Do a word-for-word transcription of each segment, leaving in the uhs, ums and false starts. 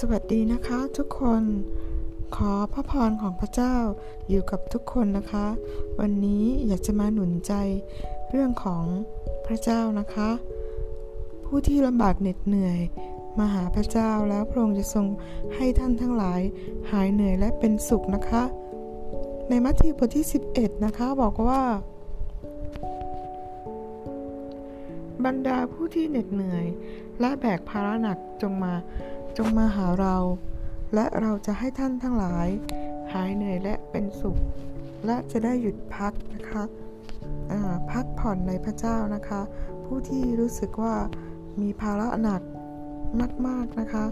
สวัสดีนะคะทุกคนขอพระพรของพระเจ้าอยู่กับทุกคนนะคะวันนี้อยากจะมาหนุนใจเรื่องของพระเจ้านะคะผู้ที่ลำบากเหน็ดเหนื่อยมาหาพระเจ้าแล้วพระองค์จะทรงให้ท่านทั้งหลายหายเหนื่อยและเป็นสุขนะคะในมัทธิวบทที่สิบเอ็ดนะคะบอกว่าบรรดาผู้ที่เหน็ดเหนื่อยและแบกภาระหนักจงมาจงมาหาเราและเราจะให้ท่านทั้งหลายหายเหนื่อยและเป็นสุขและจะได้หยุดพักนะคะพักผ่อนในพระเจ้านะคะผู้ที่รู้สึกว่ามีภาระหนักมากๆนะคะ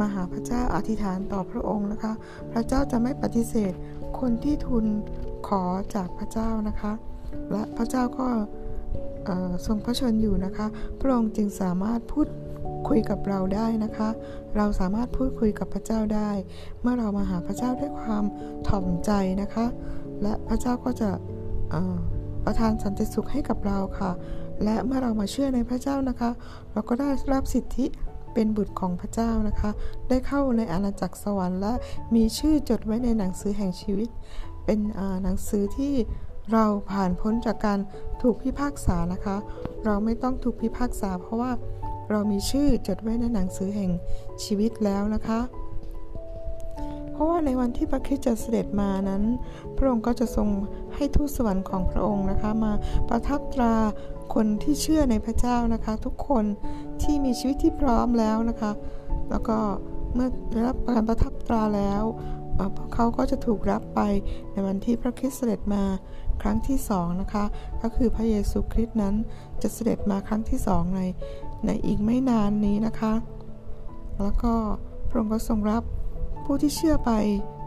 มาหาพระเจ้าอธิษฐานต่อพระองค์นะคะพระเจ้าจะไม่ปฏิเสธคนที่ทูลขอจากพระเจ้านะคะและพระเจ้าก็ทรงพระชนอยู่นะคะพระองค์จึงสามารถพูดคุยกับเราได้นะคะเราสามารถพูดคุยกับพระเจ้าได้เมื่อเรามาหาพระเจ้าด้วยความถ่อมใจนะคะและพระเจ้าก็จะประทานสันติสุขให้กับเราค่ะและเมื่อเรามาเชื่อในพระเจ้านะคะเราก็ได้รับสิทธิเป็นบุตรของพระเจ้านะคะได้เข้าในอาณาจักรสวรรค์และมีชื่อจดไว้ในหนังสือแห่งชีวิตเป็นหนังสือที่เราผ่านพ้นจากการถูกพิพากษานะคะเราไม่ต้องถูกพิพากษาเพราะว่าเรามีชื่อจดไว้ในหนังสือแห่งชีวิตแล้วนะคะเพราะว่าในวันที่พระคริสต์จะเสด็จมานั้นพระองค์ก็จะทรงให้ทูตสวรรค์ของพระองค์นะคะมาประทับตราคนที่เชื่อในพระเจ้านะคะทุกคนที่มีชีวิตที่พร้อมแล้วนะคะแล้วก็เมื่อได้รับการประทับตราแล้วพวกเขาก็จะถูกรับไปในวันที่พระคริสต์เสด็จมาครั้งที่สองนะคะก็คือพระเยซูคริสต์นั้นจะเสด็จมาครั้งที่สองในในอีกไม่นานนี้นะคะแล้วก็พระองค์ก็ทรงรับผู้ที่เชื่อไป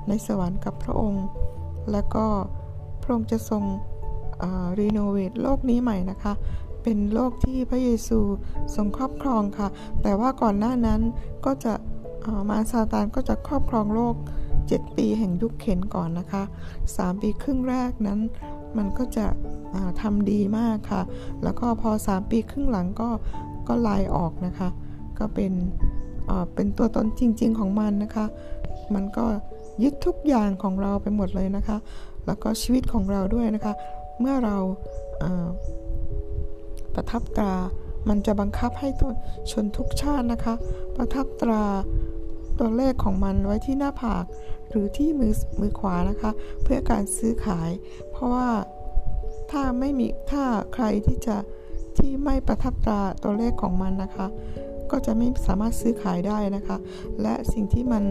ในสวรรค์กับพระองค์แล้วก็พระองค์จะทรงรีโนเวทโลกนี้ใหม่นะคะเป็นโลกที่พระเยซูทรงครอบครองค่ะแต่ว่าก่อนหน้านั้นก็จะมารซาตานก็จะครอบครองโลกเจ็ดปีแห่งยุคเข็ญก่อนนะคะสามปีครึ่งแรกนั้นมันก็จะทำดีมากค่ะแล้วก็พอสามปีครึ่งหลังก็ก็ลายออกนะคะก็เป็นเป็นตัวตนจริงๆของมันนะคะมันก็ยึดทุกอย่างของเราไปหมดเลยนะคะแล้วก็ชีวิตของเราด้วยนะคะเมื่อเราประทับตรามันจะบังคับให้ชนทุกชาตินะคะประทับตราตัวเลขของมันไว้ที่หน้าผากหรือที่มือมือขวานะคะเพื่อการซื้อขายเพราะว่าถ้าไม่มีถ้าใครที่จะที่ไม่ประทับตราตัวเลขของมันนะคะก็จะไม่สามารถซื้อขายได้นะคะและสิ่งที่มัน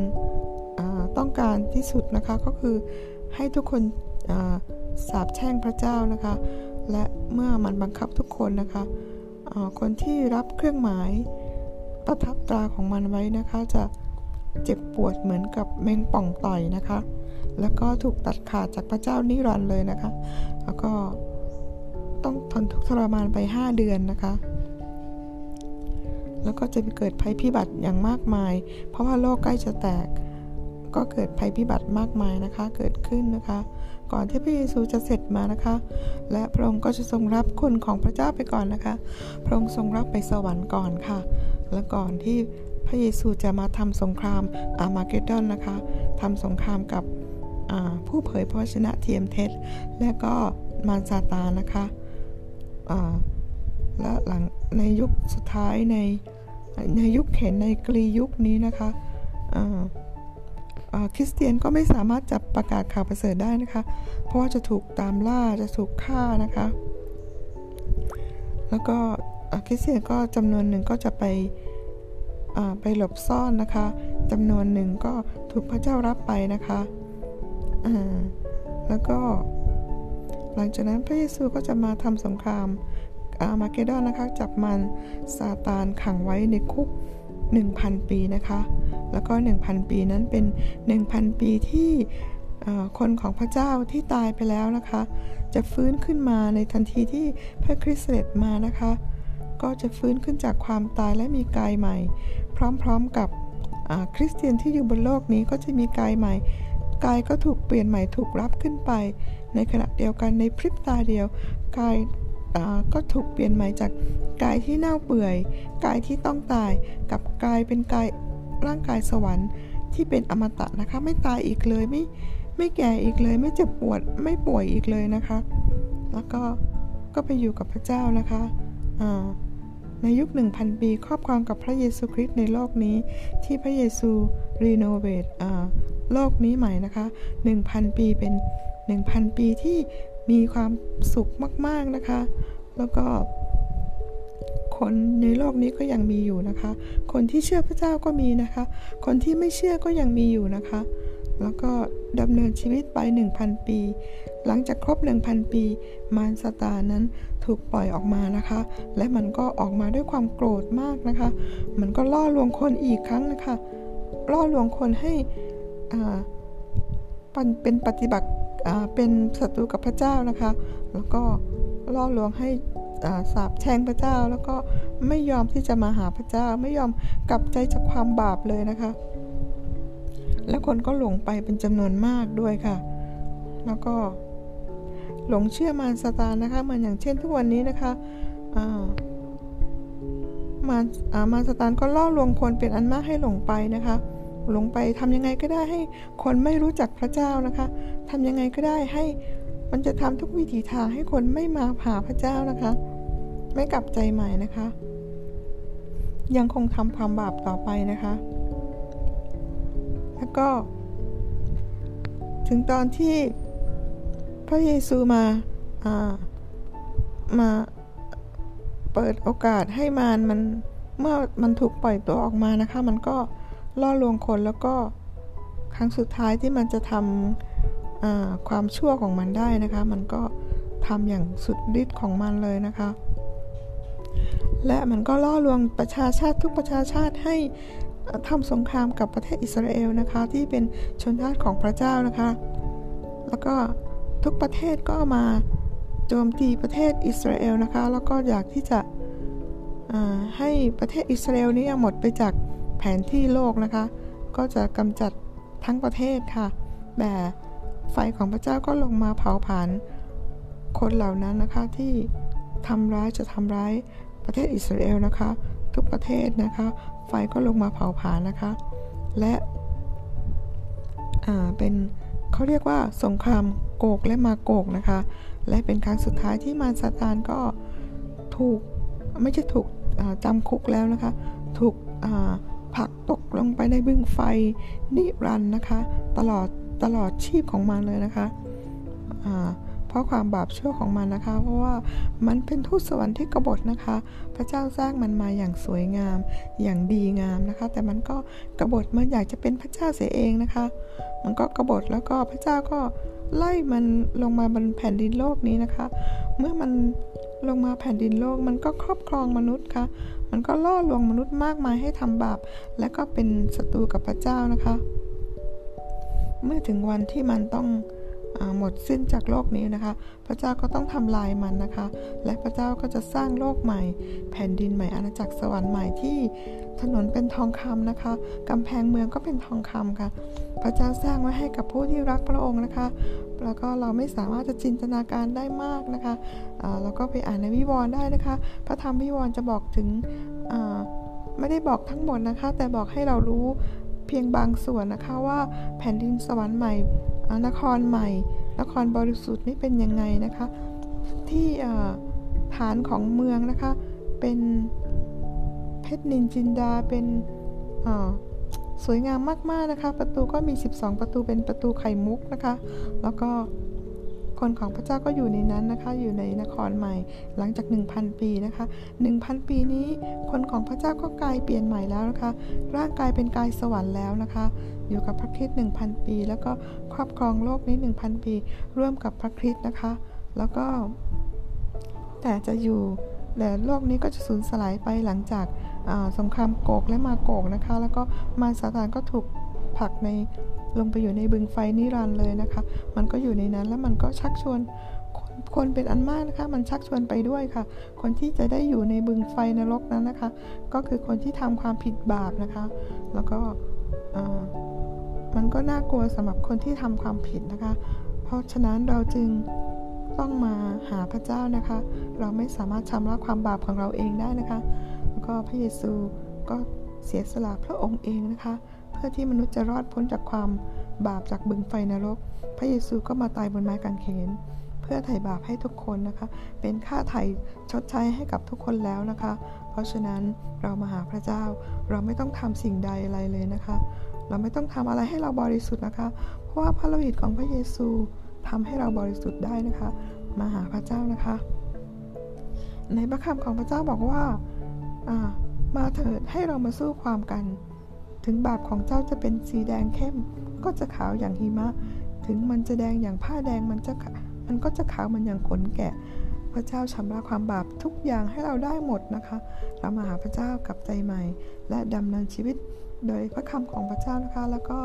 ต้องการที่สุดนะคะก็คือให้ทุกคนสาปแช่งพระเจ้านะคะและเมื่อมันบังคับทุกคนนะคะคนที่รับเครื่องหมายประทับตราของมันไว้นะคะจะเจ็บปวดเหมือนกับแมงป่องต่อยนะคะแล้วก็ถูกตัดขาดจากพระเจ้านิรันดร์เลยนะคะแล้วก็ต้องทนทุกข์ทรมานไปห้าเดือนนะคะแล้วก็จะเกิดภัยพิบัติอย่างมากมายเพราะว่าโลกใกล้จะแตกก็เกิดภัยพิบัติมากมายนะคะเกิดขึ้นนะคะก่อนที่พระเยซูจะเสด็จมานะคะและพระองค์ก็จะทรงรับคนของพระเจ้าไปก่อนนะคะพระองค์ทรงรับไปสวรรค์ก่อนค่ะและก่อนที่พระเยซูจะมาทำสงครามอามาเกดอนนะคะทำสงครามกับผู้เผยพระวจนะเทียมเท็จและก็มารซาตานนะคะและหลังในยุคสุดท้ายในในยุคเข็ญในกรียุคนี้นะคะคริสเตียนก็ไม่สามารถจะประกาศข่าวประเสริฐได้นะคะเพราะว่าจะถูกตามล่าจะถูกฆ่านะคะแล้วก็คริสเตียนก็จำนวนหนึ่งก็จะไปไปหลบซ่อนนะคะจำนวนหนึ่งก็ถูกพระเจ้ารับไปนะคะแล้วก็หลังจากนั้นพระเยซูก็จะมาทำสงครามอามาเกดอนนะคะจับมันซาตานขังไว้ในคุก หนึ่งพัน ปีนะคะแล้วก็ หนึ่งพัน ปีนั้นเป็น หนึ่งพัน ปีที่คนของพระเจ้าที่ตายไปแล้วนะคะจะฟื้นขึ้นมาในทันทีที่พระคริสต์เสด็จมานะคะก็จะฟื้นขึ้นจากความตายและมีกายใหม่พร้อมๆกับคริสเตียนที่อยู่บนโลกนี้ก็จะมีกายใหม่กายก็ถูกเปลี่ยนใหม่ถูกรับขึ้นไปในขณะเดียวกันในพริบตาเดียวกายก็ถูกเปลี่ยนใหม่จากกายที่เน่าเปื่อยกายที่ต้องตายกับกายเป็นกาย ร่างกายสวรรค์ที่เป็นอมตะนะคะไม่ตายอีกเลยไม่ไม่แก่อีกเลยไม่เจ็บปวดไม่ป่วยอีกเลยนะคะแล้วก็ก็ไปอยู่กับพระเจ้านะคะอ่าในยุค หนึ่งพัน ปีครอบครองกับพระเยซูคริสต์ในโลกนี้ที่พระเยซูรีโนเวทอ่าโลกนี้ใหม่นะคะ หนึ่งพัน ปีเป็น หนึ่งพัน ปีที่มีความสุขมากๆนะคะแล้วก็คนในโลกนี้ก็ยังมีอยู่นะคะคนที่เชื่อพระเจ้าก็มีนะคะคนที่ไม่เชื่อก็ยังมีอยู่นะคะแล้วก็ดำเนินชีวิตไป หนึ่งพัน ปีหลังจากครบ หนึ่งพัน ปีมารซาตานนั้นถูกปล่อยออกมานะคะและมันก็ออกมาด้วยความโกรธมากนะคะมันก็ล่อลวงคนอีกครั้งนะคะล่อลวงคนให้อ่าเป็นปฏิบัติอ่าเป็นศัตรูกับพระเจ้านะคะแล้วก็ล่อลวงให้สาปแช่งพระเจ้าแล้วก็ไม่ยอมที่จะมาหาพระเจ้าไม่ยอมกลับใจจากความบาปเลยนะคะแล้วคนก็หลงไปเป็นจำนวนมากด้วยค่ะแล้วก็หลงเชื่อมารซาตานนะคะเหมือนอย่างเช่นทุกวันนี้นะคะอ่ามารมารซาตานก็ล่อลวงคนเป็นอันมากให้หลงไปนะคะหลงไปทำยังไงก็ได้ให้คนไม่รู้จักพระเจ้านะคะทำยังไงก็ได้ให้มันจะทำทุกวิถีทางให้คนไม่มาหาพระเจ้านะคะไม่กลับใจใหม่นะคะยังคงทำความบาปต่อไปนะคะแล้วก็ถึงตอนที่พระเยซูมาอ่ามาเปิดโอกาสให้มารมันเมื่อมันถูกปล่อยตัวออกมานะคะมันก็ล่อลวงคนแล้วก็ครั้งสุดท้ายที่มันจะทำอ่าความชั่วของมันได้นะคะมันก็ทำอย่างสุดฤทธิ์ของมันเลยนะคะและมันก็ล่อลวงประชาชาติทุกประชาชาติให้ทำสงครามกับประเทศอิสราเอลนะคะที่เป็นชนชาติของพระเจ้านะคะแล้วก็ทุกประเทศก็มาโจมตีประเทศอิสราเอลนะคะแล้วก็อยากที่จะให้ประเทศอิสราเอลนี้หมดไปจากแผนที่โลกนะคะก็จะกำจัดทั้งประเทศค่ะแต่ไฟของพระเจ้าก็ลงมาเผาผลาญคนเหล่านั้นนะคะที่ทำร้ายจะทำร้ายประเทศอิสราเอลนะคะทุกประเทศนะคะไฟก็ลงมาเผาผลาญนะคะและอ่าเป็นเขาเรียกว่าสงครามโกกและมาโกกนะคะและเป็นครั้งสุดท้ายที่มารซาตานก็ถูกไม่ใช่ถูกจำคุกแล้วนะคะถูกผลักตกลงไปในบึ้งไฟนิรันดร์นะคะตลอดตลอดชีพของมันเลยนะคะเพราะความบาปชั่วของมันนะคะเพราะว่ามันเป็นทูตสวรรค์ที่กบฏนะคะพระเจ้าสร้างมันมาอย่างสวยงามอย่างดีงามนะคะแต่มันก็กบฏมันอยากจะเป็นพระเจ้าเสียเองนะคะมันก็กบฏแล้วก็พระเจ้าก็ไล่มันลงมาบนแผ่นดินโลกนี้นะคะเมื่อมันลงมาแผ่นดินโลกมันก็ครอบครองมนุษย์ค่ะมันก็ล่อลวงมนุษย์มากมายให้ทำบาปและก็เป็นศัตรูกับพระเจ้านะคะเมื่อถึงวันที่มันต้องหมดสิ้นจากโลกนี้นะคะพระเจ้าก็ต้องทำลายมันนะคะและพระเจ้าก็จะสร้างโลกใหม่แผ่นดินใหม่อาณาจักรสวรรค์ใหม่ที่ถนนเป็นทองคำนะคะกำแพงเมืองก็เป็นทองคำค่ะพระเจ้าสร้างไว้ให้กับผู้ที่รักพระองค์นะคะแล้วก็เราไม่สามารถจะจินตนาการได้มากนะคะแล้วก็ไปอ่านในวิวรณ์ได้นะคะพระธรรมวิวรณ์จะบอกถึงไม่ได้บอกทั้งหมดนะคะแต่บอกให้เรารู้เพียงบางส่วนนะคะว่าแผ่นดินสวรรค์ใหม่นครใหม่นครบริสุทธิ์นี่เป็นยังไงนะคะที่ฐานของเมืองนะคะเป็นเพชรนินจินดาเป็นสวยงามมากๆนะคะประตูก็มีสิบสองประตูเป็นประตูไข่มุกนะคะแล้วก็คนของพระเจ้าก็อยู่ในนั้นนะคะอยู่ในนครใหม่หลังจาก หนึ่งพัน ปีนะคะ หนึ่งพัน ปีนี้คนของพระเจ้าก็กายเปลี่ยนใหม่แล้วนะคะร่างกายเป็นกายสวรรค์แล้วนะคะอยู่กับพระคริสต์ หนึ่งพัน ปีแล้วก็ครอบครองโลกนี้ หนึ่งพัน ปีร่วมกับพระคริสต์นะคะแล้วก็แต่จะอยู่แต่โลกนี้ก็จะสูญสลายไปหลังจากสงครามโกกและมาโกกนะคะแล้วก็มารซาตานก็ถูกผลักในลงไปอยู่ในบึงไฟนิรันดร์เลยนะคะมันก็อยู่ในนั้นแล้วมันก็ชักชวนคนเป็นอันมากนะคะมันชักชวนไปด้วยค่ะคนที่จะได้อยู่ในบึงไฟนรกนั้นนะคะก็คือคนที่ทำความผิดบาปนะคะแล้วก็มันก็น่ากลัวสำหรับคนที่ทำความผิดนะคะเพราะฉะนั้นเราจึงต้องมาหาพระเจ้านะคะเราไม่สามารถชำระความบาปของเราเองได้นะคะแล้วก็พระเยซูก็ เสียสละพระองค์เองนะคะเพื่อที่มนุษย์จะรอดพ้นจากความบาปจากบึงไฟนรกพระเยซูก็มาตายบนไม้กางเขนเพื่อไถ่บาปให้ทุกคนนะคะเป็นค่าไถ่ชดใช้ให้กับทุกคนแล้วนะคะเพราะฉะนั้นเรามาหาพระเจ้าเราไม่ต้องทำสิ่งใดอะไรเลยนะคะเราไม่ต้องทำอะไรให้เราบริสุทธิ์นะคะเพราะว่าพระโลหิตของพระเยซูทำให้เราบริสุทธิ์ได้นะคะมาหาพระเจ้านะคะในพระคำของพระเจ้าบอกว่าอ่ามาเถิดให้เรามาสู้ความกันถึงบาปของเจ้าจะเป็นสีแดงเข้มก็จะขาวอย่างหิมะถึงมันจะแดงอย่างผ้าแดงมันจะมันก็จะขาวมันอย่างขนแกะพระเจ้าชำระความบาปทุกอย่างให้เราได้หมดนะคะเรามาหาพระเจ้ากับใจใหม่และดำเนินชีวิตโดยพระคำของพระเจ้านะคะแล้วก็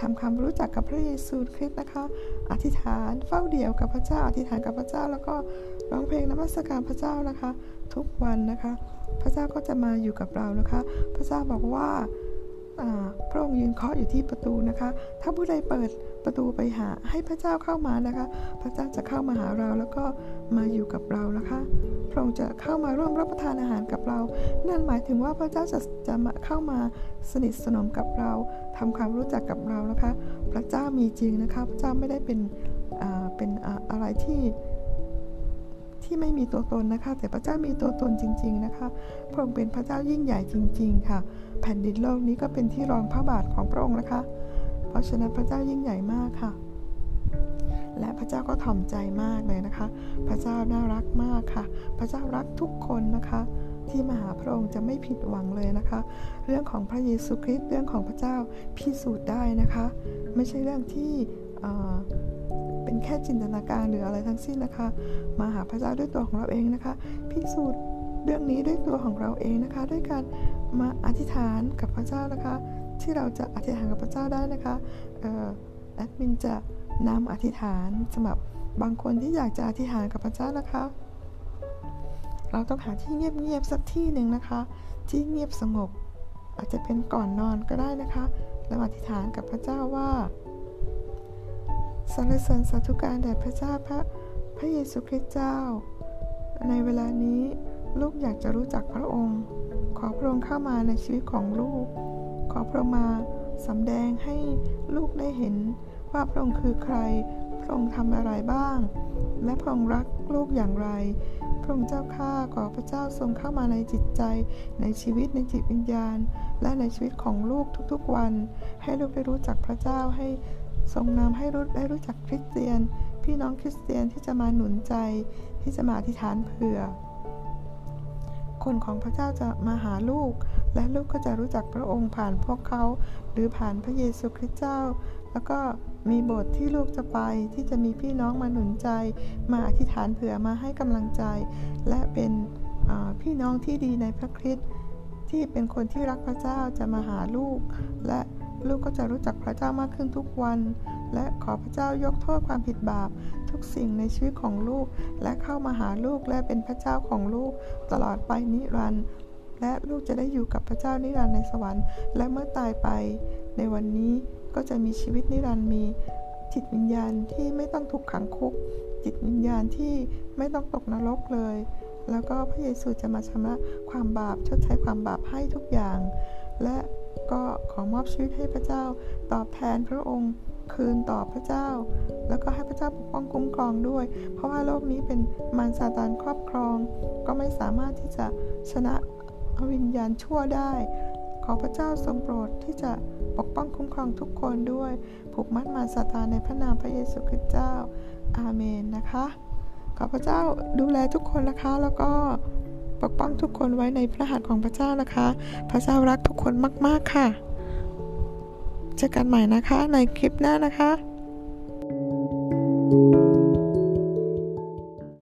ทำความรู้จักกับพระเยซูคริสต์นะคะอธิษฐานเฝ้าเดี่ยวกับพระเจ้าอธิษฐานกับพระเจ้าแล้วก็ร้องเพลงนมัสการพระเจ้านะคะทุกวันนะคะพระเจ้าก็จะมาอยู่กับเรานะคะพระเจ้าบอกว่าพระองค์ยืนเคาะอยู่ที่ประตูนะคะถ้าผู้ใดเปิดประตูไปหาให้พระเจ้าเข้ามานะคะพระเจ้าจะเข้ามาหาเราแล้วก็มาอยู่กับเรานะคะพระองค์จะเข้ามาร่วมรับประทานอาหารกับเรานั่นหมายถึงว่าพระเจ้าจะจะมาเข้ามาสนิทสนมกับเราทำความรู้จักกับเรานะคะพระเจ้ามีจริงนะคะพระเจ้าไม่ได้เป็นอ่าเป็นอะไรที่ที่ไม่มีตัวตนนะคะแต่พระเจ้ามีตัวตนจริงๆนะคะพระองค์เป็นพระเจ้ายิ่งใหญ่จริงๆค่ะแผ่นดินโลกนี้ก็เป็นที่รองพระบาทของพระองค์นะคะเพราะฉะนั้นพระเจ้ายิ่งใหญ่มากค่ะและพระเจ้าก็ถ่อมใจมากเลยนะคะพระเจ้าน่ารักมากค่ะพระเจ้ารักทุกคนนะคะที่มาหาพระองค์จะไม่ผิดหวังเลยนะคะเรื่องของพระเยซูคริสต์เรื่องของพระเจ้าพิสูจน์ได้นะคะไม่ใช่เรื่องที่เอ่อเป็นแค่จินตนาการหรืออะไรทั้งสิ้นนะคะมาหาพระเจ้าด้วยตัวของเราเองนะคะพิสูจน์เรื่องนี้ด้วยตัวของเราเองนะคะด้วยการมาอธิษฐานกับพระเจ้านะคะที่เราจะอธิษฐานกับพระเจ้าได้นะคะเอ่อแอดมินจะนำอธิษฐานสำหรับบางคนที่อยากจะอธิษฐานกับพระเจ้านะคะเราต้องหาที่เงียบๆสักที่หนึ่งนะคะที่เงียบสงบอาจจะเป็นก่อนนอนก็ได้นะคะแล้วอธิษฐานกับพระเจ้าว่าสรรเสริญสาธุการแด่พระเจ้าพระพระเยซูคริสต์เจ้าในเวลานี้ลูกอยากจะรู้จักพระองค์ขอพระองค์เข้ามาในชีวิตของลูกขอพระองค์มาสำแดงให้ลูกได้เห็นว่าพระองค์คือใครพระองค์ทำอะไรบ้างและพระองค์รักลูกอย่างไรพระองค์เจ้าข้าขอพระเจ้าทรงเข้ามาในจิตใจในชีวิตในจิตวิญญาณและในชีวิตของลูกทุกๆวันให้ลูกได้รู้จักพระเจ้าให้ทรงนำให้ลูกได้รู้จักคริสเตียนพี่น้องคริสเตียนที่จะมาหนุนใจที่จะมาอธิษฐานเผื่อคนของพระเจ้าจะมาหาลูกและลูกก็จะรู้จักพระองค์ผ่านพวกเขาหรือผ่านพระเยซูคริสต์เจ้าแล้วก็มีโบสถ์ที่ลูกจะไปที่จะมีพี่น้องมาหนุนใจมาอธิษฐานเผื่อมาให้กำลังใจและเป็นพี่น้องที่ดีในพระคริสต์ที่เป็นคนที่รักพระเจ้าจะมาหาลูกและลูกก็จะรู้จักพระเจ้ามากขึ้นทุกวันและขอพระเจ้ายกโทษความผิดบาปทุกสิ่งในชีวิตของลูกและเข้ามาหาลูกและเป็นพระเจ้าของลูกตลอดไปนิรันดร์และลูกจะได้อยู่กับพระเจ้านิรันดร์ในสวรรค์และเมื่อตายไปในวันนี้ก็จะมีชีวิตนิรันดร์มีจิตวิญญาณที่ไม่ต้องถูกขังคุกจิตวิญญาณที่ไม่ต้องตกนรกเลยแล้วก็พระเยซูจะมาชำระความบาปชดใช้ความบาปให้ทุกอย่างและก็ขอมอบชีวิตให้พระเจ้าตอบแทนพระองค์คืนต่อพระเจ้าแล้วก็ให้พระเจ้าปกป้องคุ้มครองด้วยเพราะว่าโลกนี้เป็นมารซาตานครอบครองก็ไม่สามารถที่จะชนะวิญญาณชั่วได้ขอพระเจ้าทรงโปรดที่จะปกป้องคุ้มครองทุกคนด้วยผูกมัดมารซาตานในพระนามพระเยซูคริสต์เจ้าอาเมนนะคะขอพระเจ้าดูแลทุกคนนะคะแล้วก็ปกป้องทุกคนไว้ในพระหัตถ์ของพระเจ้านะคะพระเจ้ารักทุกคนมากๆค่ะเจอกันใหม่นะคะในคลิปหน้านะคะ